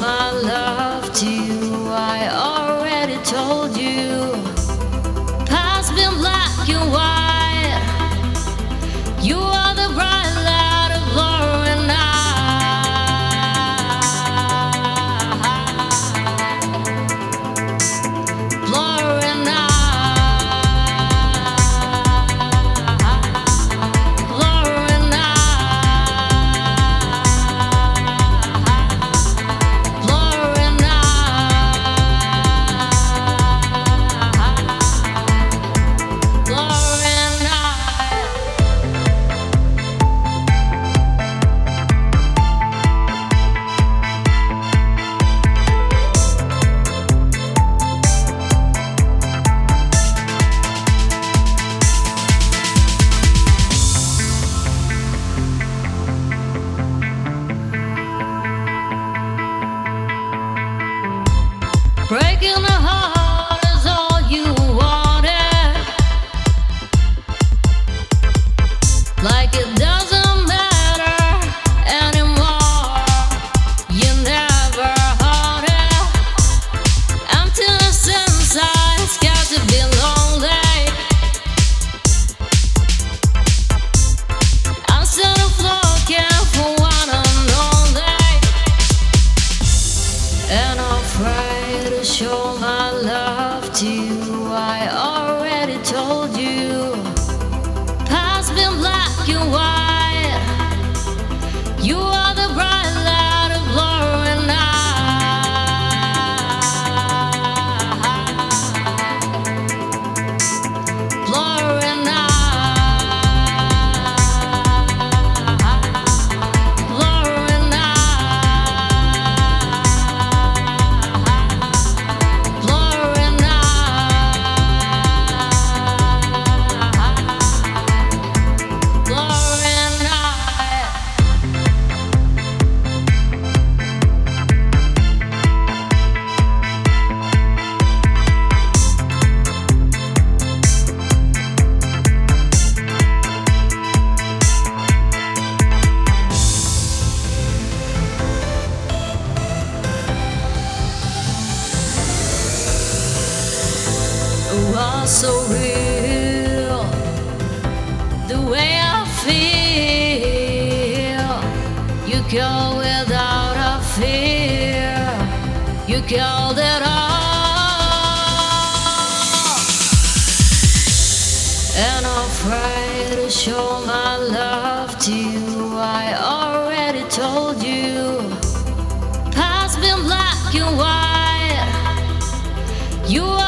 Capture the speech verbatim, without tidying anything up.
my love to you, I already told you. Past been black and white, you are the bright light of blurring eyes, blurring eyes, blurring eyes. Breaking the heart is all you wanted, like it doesn't. Show my love to you, I already told you. Past been black and white, you are the bright light of blurring eyes, blurring eyes. Was so real, the way I feel. You go without a fear. You called it all, and I'm afraid to show my love to you. I already told you. Past been black and white. You. Are